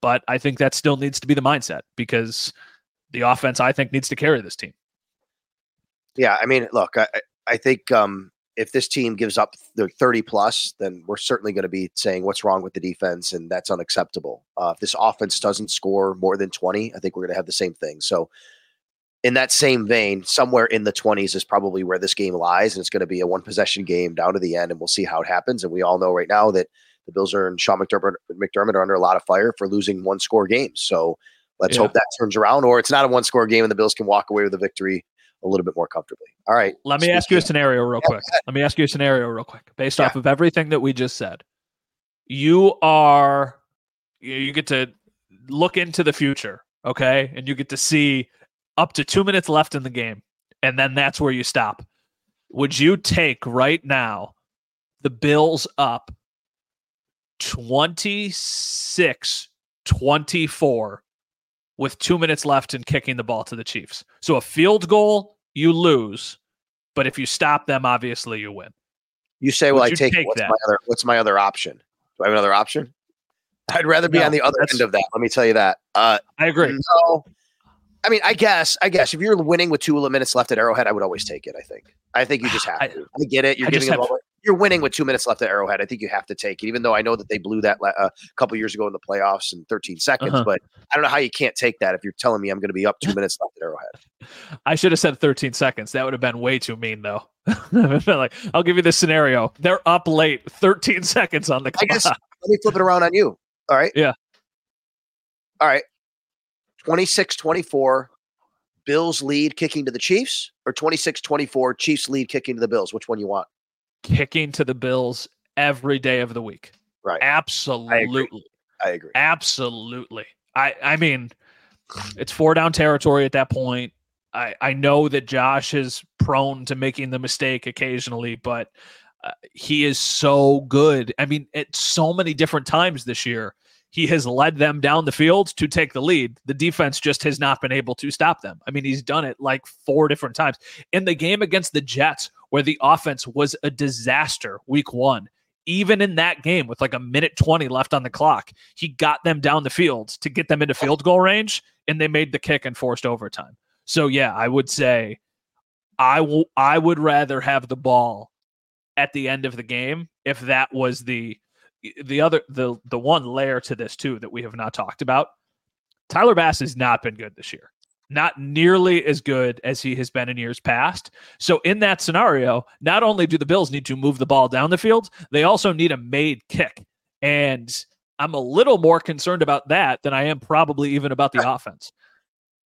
But I think that still needs to be the mindset, because the offense, I think, needs to carry this team. Yeah, I mean, look, I, I think um, if this team gives up their thirty-plus, then we're certainly going to be saying what's wrong with the defense, and that's unacceptable. Uh, if this offense doesn't score more than twenty, I think we're going to have the same thing. So in that same vein, somewhere in the twenties is probably where this game lies, and it's going to be a one-possession game down to the end, and we'll see how it happens. And we all know right now that the Bills are and Sean McDermott, McDermott are under a lot of fire for losing one-score games. So let's yeah. hope that turns around, or it's not a one-score game, and the Bills can walk away with a victory a little bit more comfortably. All right. Let me ask you a scenario real quick. Let me ask you a scenario real quick. Based yeah. off of everything that we just said, you are – you get to – look into the future, okay? And you get to see up to two minutes left in the game, and then that's where you stop. Would you take right now the Bills up twenty-six twenty-four with two minutes left and kicking the ball to the Chiefs? So a field goal, you lose, but if you stop them, obviously you win. You say, well, I take, take what's, my other, what's my other option? Do I have another option? I'd rather be no, on the other end of that. Let me tell you that. Uh, I agree. No, I mean, I guess, I guess if you're winning with two minutes left at Arrowhead, I would always take it. I think, I think you just have I, to. I get it. You're I giving it all. You're winning with two minutes left at Arrowhead. I think you have to take it, even though I know that they blew that a uh, couple years ago in the playoffs in thirteen seconds. Uh-huh. But I don't know how you can't take that if you're telling me I'm going to be up two minutes left at Arrowhead. I should have said thirteen seconds. That would have been way too mean, though. Like, I'll give you this scenario. They're up late, thirteen seconds on the clock. I guess, let me flip it around on you. All right. Yeah. All right. twenty-six twenty-four, Bills lead kicking to the Chiefs, or twenty-six twenty-four, Chiefs lead kicking to the Bills. Which one you want? Kicking to the Bills every day of the week. Right. Absolutely. I agree. I agree. Absolutely. I, I mean, it's four down territory at that point. I, I know that Josh is prone to making the mistake occasionally, but uh, he is so good. I mean, at so many different times this year, he has led them down the field to take the lead. The defense just has not been able to stop them. I mean, he's done it like four different times. In the game against the Jets, where the offense was a disaster week one, even in that game with like a minute twenty left on the clock, he got them down the field to get them into field goal range, and they made the kick and forced overtime. So, yeah, I would say I, w- I would rather have the ball at the end of the game if that was the the other the the one layer to this, too, that we have not talked about. Tyler Bass has not been good this year. Not nearly as good as he has been in years past. So in that scenario, not only do the Bills need to move the ball down the field, they also need a made kick. And I'm a little more concerned about that than I am probably even about the offense.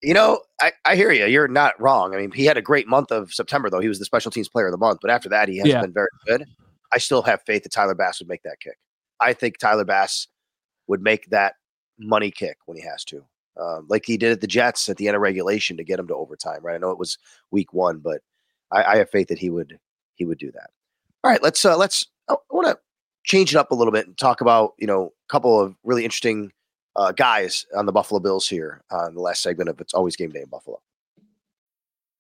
You know, I, I hear you. You're not wrong. I mean, he had a great month of September, though. He was the special teams player of the month. But after that, he has yeah. been very good. I still have faith that Tyler Bass would make that kick. I think Tyler Bass would make that money kick when he has to, um, like he did at the Jets at the end of regulation to get him to overtime. Right? I know it was week one, but I, I have faith that he would he would do that. All right, let's uh, let's. I want to change it up a little bit and talk about, you know, a couple of really interesting Uh, guys on the Buffalo Bills here on uh, the last segment of It's Always Game Day in Buffalo.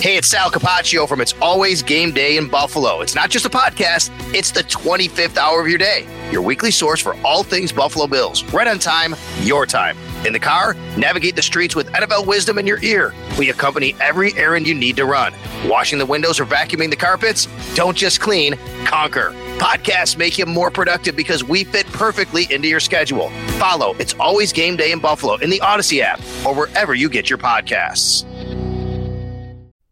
Hey, it's Sal Capaccio from It's Always Game Day in Buffalo. It's not just a podcast, it's the twenty-fifth hour of your day. Your weekly source for all things Buffalo Bills. Right on time, your time. In the car, navigate the streets with N F L wisdom in your ear. We accompany every errand you need to run. Washing the windows or vacuuming the carpets? Don't just clean, conquer. Podcasts make you more productive because we fit perfectly into your schedule. Follow It's Always Game Day in Buffalo in the Odyssey app or wherever you get your podcasts.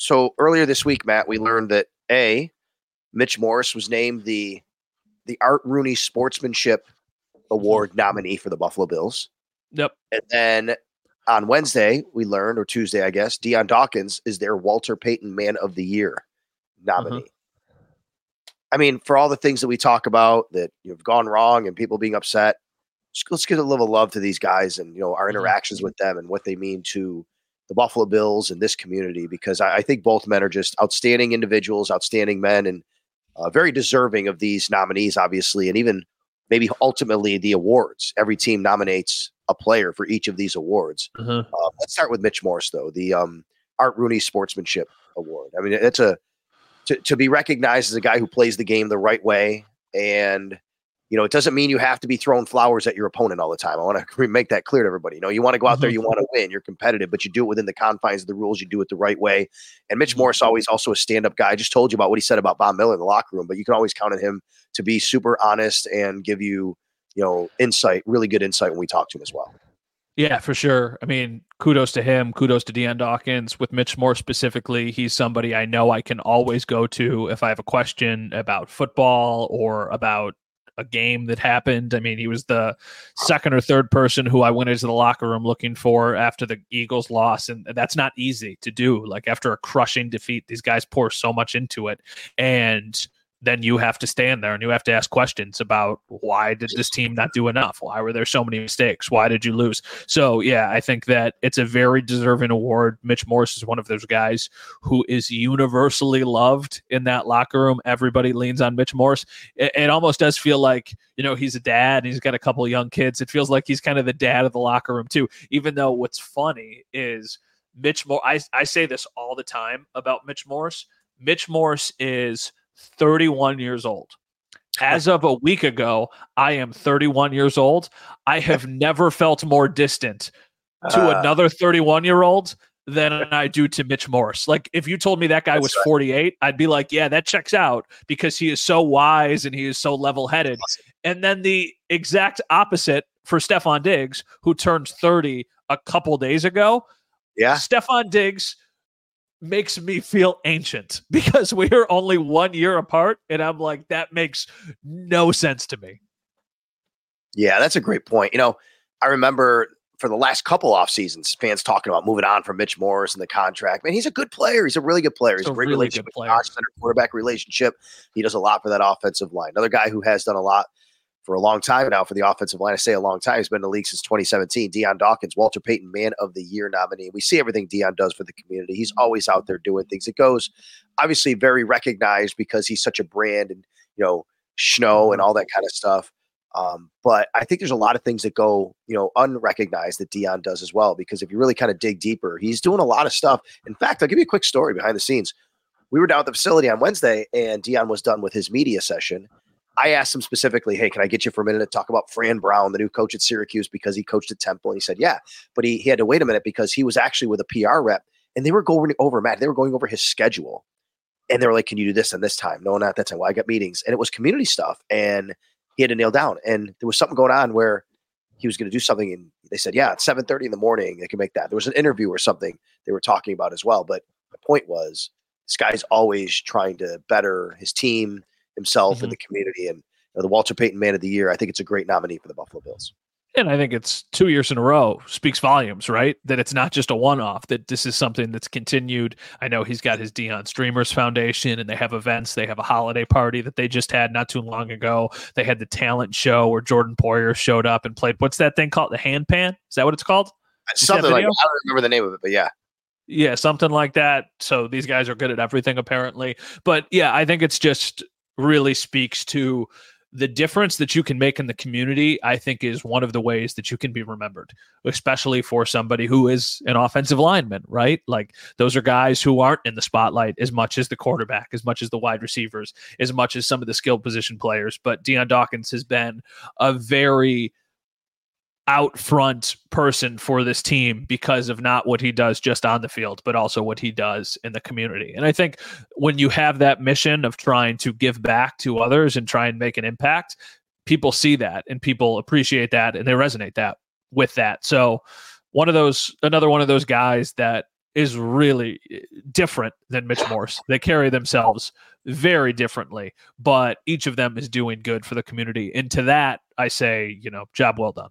So earlier this week, Matt, we learned that A, Mitch Morse was named the the Art Rooney Sportsmanship Award nominee for the Buffalo Bills. Yep. And then on Wednesday, we learned, or Tuesday, I guess, Deion Dawkins is their Walter Payton Man of the Year nominee. Uh-huh. I mean, for all the things that we talk about that you've gone wrong and people being upset, let's give a little love to these guys and, you know, our interactions with them and what they mean to the Buffalo Bills and this community, because I, I think both men are just outstanding individuals, outstanding men, and uh, very deserving of these nominees, obviously, and even maybe ultimately the awards. Every team nominates a player for each of these awards. Uh-huh. Uh, let's start with Mitch Morse, though, the um, Art Rooney Sportsmanship Award. I mean, it's a to, to be recognized as a guy who plays the game the right way. And, you know, it doesn't mean you have to be throwing flowers at your opponent all the time. I want to make that clear to everybody. You know, you want to go out there, you want to win, you're competitive, but you do it within the confines of the rules. You do it the right way. And Mitch Morse, always also a stand-up guy. I just told you about what he said about Von Miller in the locker room, but you can always count on him to be super honest and give you, you know, insight, really good insight when we talk to him as well. Yeah, for sure. I mean, kudos to him. Kudos to Deion Dawkins. With Mitch Moore specifically, he's somebody I know I can always go to if I have a question about football or about a game that happened. I mean, he was the second or third person who I went into the locker room looking for after the Eagles loss. And that's not easy to do. Like, after a crushing defeat, these guys pour so much into it. And then you have to stand there and you have to ask questions about, why did this team not do enough? Why were there so many mistakes? Why did you lose? So, yeah, I think that it's a very deserving award. Mitch Morse is one of those guys who is universally loved in that locker room. Everybody leans on Mitch Morse. It, it almost does feel like, you know, he's a dad and he's got a couple of young kids. It feels like he's kind of the dad of the locker room too, even though what's funny is Mitch Morse. I, I say this all the time about Mitch Morse. Mitch Morse is thirty-one years old. As of a week ago, I am thirty-one years old. I have never felt more distant to uh, another thirty-one-year-old than I do to Mitch Morse. Like, if you told me that guy was forty-eight, right, I'd be like, yeah, that checks out, because he is so wise and he is so level-headed. And then the exact opposite for Stephon Diggs, who turned thirty a couple days ago. Yeah, Stephon Diggs makes me feel ancient because we are only one year apart. And I'm like, that makes no sense to me. Yeah, that's a great point. You know, I remember for the last couple off seasons, fans talking about moving on from Mitch Morse and the contract. Man, he's a good player. He's a really good player. He's a, a great really relationship with Josh, quarterback relationship. He does a lot for that offensive line. Another guy who has done a lot for a long time now for the offensive line. I say a long time. He's been in the league since twenty seventeen. Deion Dawkins, Walter Payton Man of the Year nominee. We see everything Deion does for the community. He's always out there doing things. It goes, obviously, very recognized because he's such a brand and, you know, schno and all that kind of stuff. Um, but I think there's a lot of things that go, you know, unrecognized that Deion does as well, because if you really kind of dig deeper, he's doing a lot of stuff. In fact, I'll give you a quick story behind the scenes. We were down at the facility on Wednesday and Deion was done with his media session. I asked him specifically, hey, can I get you for a minute to talk about Fran Brown, the new coach at Syracuse, because he coached at Temple? And he said, yeah, but he, he had to wait a minute because he was actually with a P R rep and they were going over, Matt, they were going over his schedule. And they were like, can you do this and this time? No, not that time. Well, I got meetings. And it was community stuff and he had to nail down. And there was something going on where he was going to do something. And they said, yeah, it's seven thirty in the morning. They can make that. There was an interview or something they were talking about as well. But the point was, this guy's always trying to better his team, himself, mm-hmm. and the community, and you know, the Walter Payton Man of the Year. I think it's a great nominee for the Buffalo Bills. And I think it's two years in a row speaks volumes, right? That it's not just a one-off, that this is something that's continued. I know he's got his Deion Streamers Foundation and they have events. They have a holiday party that they just had not too long ago. They had the talent show where Jordan Poyer showed up and played. What's that thing called? The hand pan? Is that what it's called? Something like that. I don't remember the name of it, but yeah. Yeah, something like that. So these guys are good at everything apparently. But yeah, I think it's just really speaks to the difference that you can make in the community. I think is one of the ways that you can be remembered, especially for somebody who is an offensive lineman, right? Like those are guys who aren't in the spotlight as much as the quarterback, as much as the wide receivers, as much as some of the skilled position players. But Deion Dawkins has been a very out front person for this team because of not what he does just on the field, but also what he does in the community. And I think when you have that mission of trying to give back to others and try and make an impact, people see that and people appreciate that and they resonate that with that. So one of those, another one of those guys that is really different than Mitch Morse. They carry themselves very differently, but each of them is doing good for the community. And to that, I say, you know, job well done.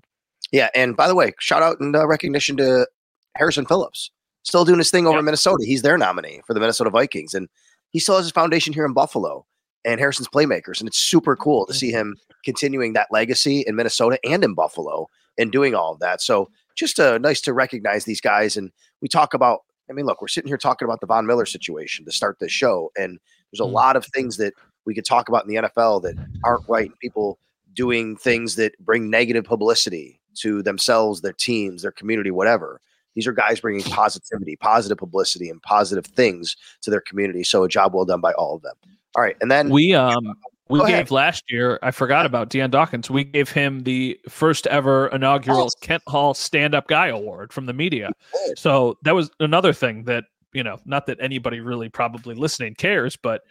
Yeah, and by the way, shout out and uh, recognition to Harrison Phillips. Still doing his thing over yep. in Minnesota. He's their nominee for the Minnesota Vikings, and he still has his foundation here in Buffalo and Harrison's Playmakers, and it's super cool to see him continuing that legacy in Minnesota and in Buffalo and doing all of that. So just uh, nice to recognize these guys, and we talk about, I mean, look, we're sitting here talking about the Von Miller situation to start this show, and there's a mm. lot of things that we could talk about in the N F L that aren't right, people doing things that bring negative publicity to themselves, their teams, their community, whatever. These are guys bringing positivity, positive publicity, and positive things to their community. So a job well done by all of them. All right. And then we um we gave ahead. last year, I forgot about Deion Dawkins. We gave him the first ever inaugural oh. Kent Hall Stand-Up Guy Award from the media. So that was another thing that, you know, not that anybody really probably listening cares, but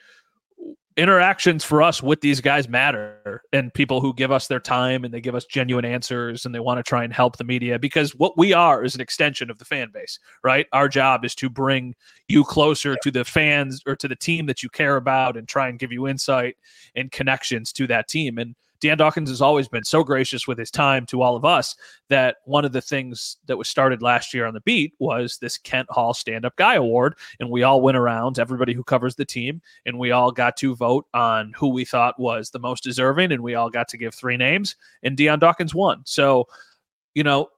interactions for us with these guys matter, and people who give us their time and they give us genuine answers and they want to try and help the media, because what we are is an extension of the fan base, right? Our job is to bring you closer yeah. to the fans or to the team that you care about and try and give you insight and connections to that team. And Deion Dawkins has always been so gracious with his time to all of us that one of the things that was started last year on the beat was this Kent Hall Stand-Up Guy Award. And we all went around, everybody who covers the team, and we all got to vote on who we thought was the most deserving. And we all got to give three names, and Deion Dawkins won. So, you know,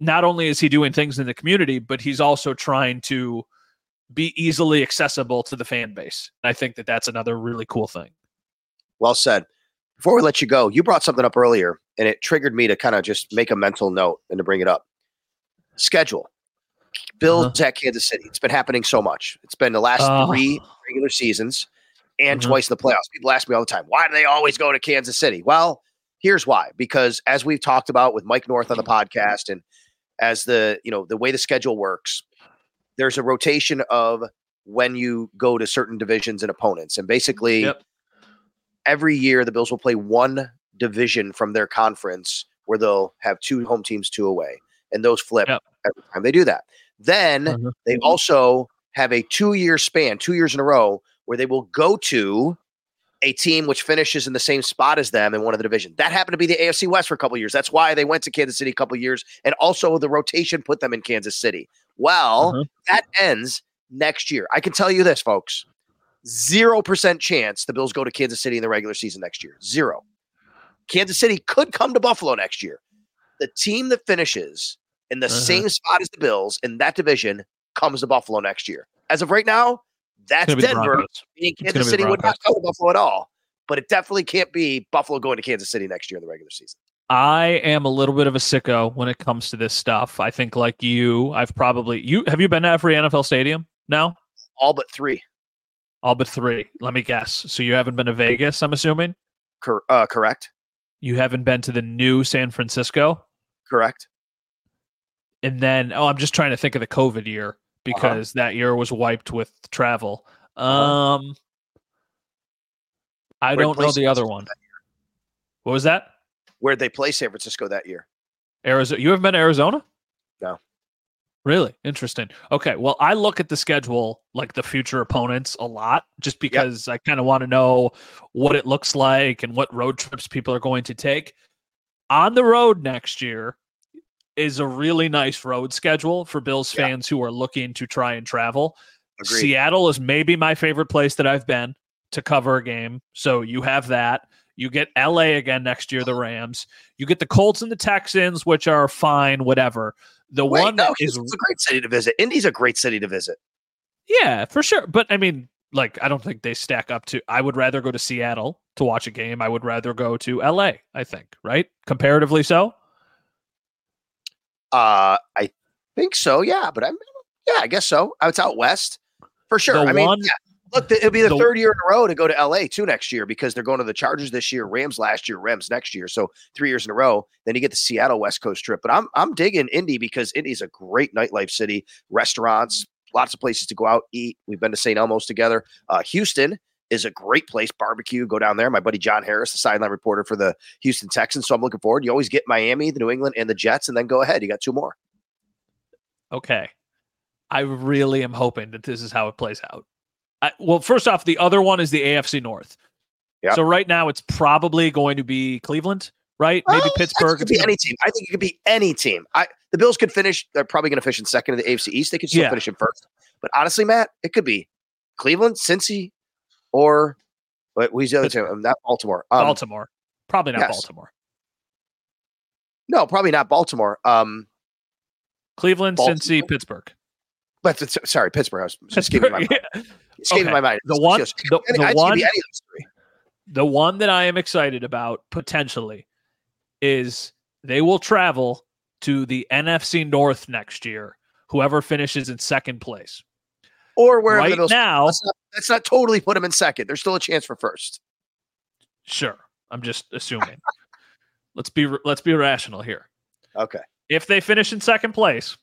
not only is he doing things in the community, but he's also trying to be easily accessible to the fan base. And I think that that's another really cool thing. Well said. Before we let you go, you brought something up earlier, and it triggered me to kind of just make a mental note and to bring it up. Schedule. Bills uh-huh. at Kansas City. It's been happening so much. It's been the last uh-huh. three regular seasons and uh-huh. twice in the playoffs. People ask me all the time, why do they always go to Kansas City? Well, here's why. Because as we've talked about with Mike North on the podcast, and as the, you know, the way the schedule works, there's a rotation of when you go to certain divisions and opponents. And basically yep. – every year, the Bills will play one division from their conference where they'll have two home teams, two away, and those flip yep. every time they do that. Then uh-huh. they also have a two-year span, two years in a row, where they will go to a team which finishes in the same spot as them in one of the divisions. That happened to be the A F C West for a couple of years. That's why they went to Kansas City a couple of years, and also the rotation put them in Kansas City. Well, uh-huh. that ends next year. I can tell you this, folks. Zero percent chance the Bills go to Kansas City in the regular season next year. Zero. Kansas City could come to Buffalo next year. The team that finishes in the uh-huh. same spot as the Bills in that division comes to Buffalo next year. As of right now, that's Denver. Meaning Kansas City would not come to Buffalo at all. But it definitely can't be Buffalo going to Kansas City next year in the regular season. I am a little bit of a sicko when it comes to this stuff. I think like you, I've probably you have you been to every N F L stadium now? All but three. All but three. Let me guess. So you haven't been to Vegas, I'm assuming? Cor- uh, correct. You haven't been to the new San Francisco? Correct. And then, oh, I'm just trying to think of the COVID year because uh-huh. that year was wiped with travel. Um, I Where'd don't know the San other Francisco one. What was that? Where'd they play San Francisco that year? Arizona. You haven't been to Arizona? No. Really interesting. Okay. Well, I look at the schedule, like the future opponents, a lot, just because yep. I kind of want to know what it looks like and what road trips people are going to take. On the road next year is a really nice road schedule for Bills yep. fans who are looking to try and travel. Agreed. Seattle is maybe my favorite place that I've been to cover a game. So you have that. You get L A again next year, the Rams. You get the Colts and the Texans, which are fine, whatever. The Wait, one no, that is a great city to visit. Indy's a great city to visit. Yeah, for sure. But I mean, like, I don't think they stack up to, I would rather go to Seattle to watch a game. I would rather go to L A, I think, right? Comparatively so. Uh, I think so. Yeah, but I'm, yeah, I guess so. It's out West for sure. The I mean, one, yeah. Look, it'll be the, the third year in a row to go to L A too next year, because they're going to the Chargers this year, Rams last year, Rams next year. So three years in a row. Then you get the Seattle West Coast trip. But I'm I'm digging Indy because Indy's a great nightlife city, restaurants, lots of places to go out, eat. We've been to Saint Elmo's together. Uh, Houston is a great place, barbecue, go down there. My buddy John Harris, the sideline reporter for the Houston Texans. So I'm looking forward. You always get Miami, the New England, and the Jets, and then go ahead. You got two more. Okay. I really am hoping that this is how it plays out. I, well, first off, the other one is the A F C North. Yep. So right now it's probably going to be Cleveland, right? Well, maybe Pittsburgh. It could be any team. I think it could be any team. I, the Bills could finish. They're probably going to finish in second in the A F C East. They could still yeah. finish in first. But honestly, Matt, it could be Cleveland, Cincy, or what, who's the other team? Um, not Baltimore. Um, Baltimore. Probably not yes. Baltimore. No, probably not Baltimore. Um, Cleveland, Baltimore? Cincy, Pittsburgh. But it's, sorry, Pittsburgh. I was just giving my mind. Okay. My mind. The one, just, the, I, the, I one the one that I am excited about potentially is they will travel to the N F C North next year, whoever finishes in second place. Or wherever right now. Let's not, let's not totally put them in second. There's still a chance for first. Sure. I'm just assuming. Let's be let's be rational here. Okay. If they finish in second place,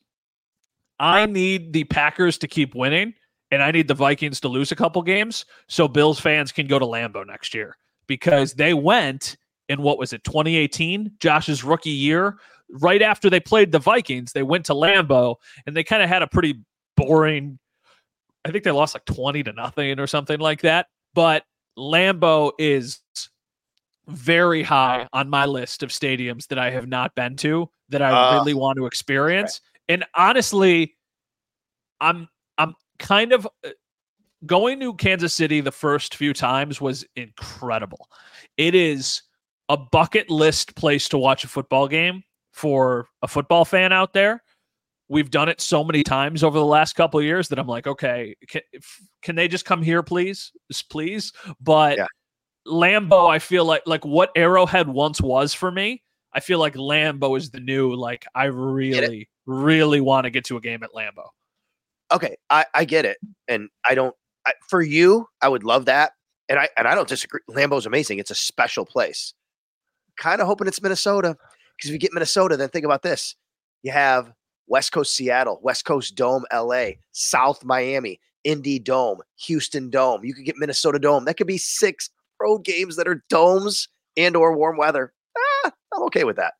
I need the Packers to keep winning, and I need the Vikings to lose a couple games so Bills fans can go to Lambeau next year, because they went in, what was it, twenty eighteen, Josh's rookie year. Right after they played the Vikings, they went to Lambeau, and they kind of had a pretty boring, I think they lost like twenty to nothing or something like that. But Lambeau is very high on my list of stadiums that I have not been to that I uh, really want to experience. Okay. And honestly, I'm I'm kind of going to Kansas City the first few times was incredible. It is a bucket list place to watch a football game for a football fan out there. We've done it so many times over the last couple of years that I'm like, okay, can, can they just come here, please? Just please. But yeah. Lambeau, I feel like like what Arrowhead once was for me, I feel like Lambeau is the new, like, I really, really want to get to a game at Lambeau. Okay, I, I get it. And I don't, I, for you, I would love that. And I and I don't disagree. Lambeau's amazing. It's a special place. Kind of hoping it's Minnesota. Because if you get Minnesota, then think about this. You have West Coast Seattle, West Coast Dome L A, South Miami, Indy Dome, Houston Dome. You could get Minnesota Dome. That could be six road games that are domes and or warm weather. Ah, I'm okay with that.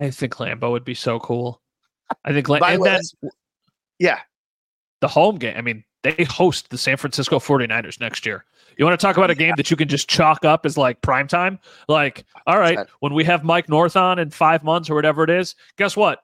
I think Lambeau would be so cool. I think La- and way, then, yeah. The home game. I mean, they host the San Francisco forty-niners next year. You want to talk about a game that you can just chalk up as like primetime? Like, all right, when we have Mike North on in five months or whatever it is, guess what?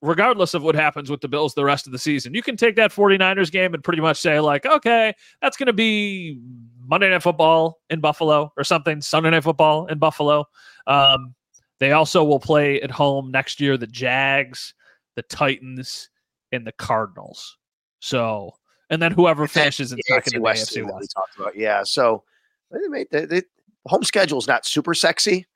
Regardless of what happens with the Bills the rest of the season, you can take that forty-niners game and pretty much say like, okay, that's going to be Monday Night Football in Buffalo or something, Sunday Night Football in Buffalo. Um, they also will play at home next year the Jags, the Titans, and the Cardinals. So, and then whoever finishes in second in the A F C West. We talked about. Yeah, so the home schedule is not super sexy.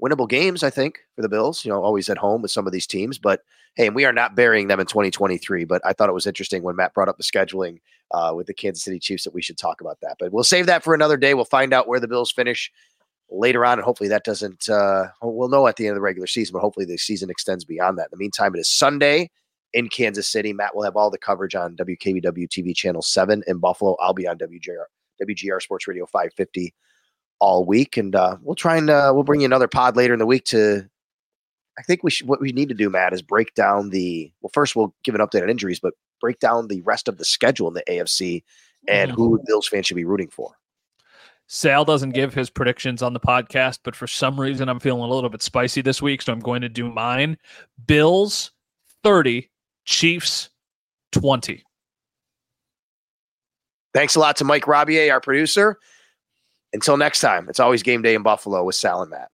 Winnable games, I think, for the Bills, you know, always at home with some of these teams. But, hey, and we are not burying them in twenty twenty-three. But I thought it was interesting when Matt brought up the scheduling uh, with the Kansas City Chiefs that we should talk about that. But we'll save that for another day. We'll find out where the Bills finish later on. And hopefully that doesn't uh, – we'll know at the end of the regular season. But hopefully the season extends beyond that. In the meantime, it is Sunday in Kansas City. Matt will have all the coverage on W K B W T V Channel seven in Buffalo. I'll be on W G R, W G R Sports Radio five fifty. All week, and uh, we'll try and uh, we'll bring you another pod later in the week to. I think we should. What we need to do, Matt, is break down the. Well, first we'll give an update on injuries, but break down the rest of the schedule in the A F C and mm-hmm. who Bills fans should be rooting for. Sal doesn't give his predictions on the podcast, but for some reason I'm feeling a little bit spicy this week, so I'm going to do mine. Bills thirty, Chiefs twenty. Thanks a lot to Mike Rabier, our producer. Until next time, it's always game day in Buffalo with Sal and Matt.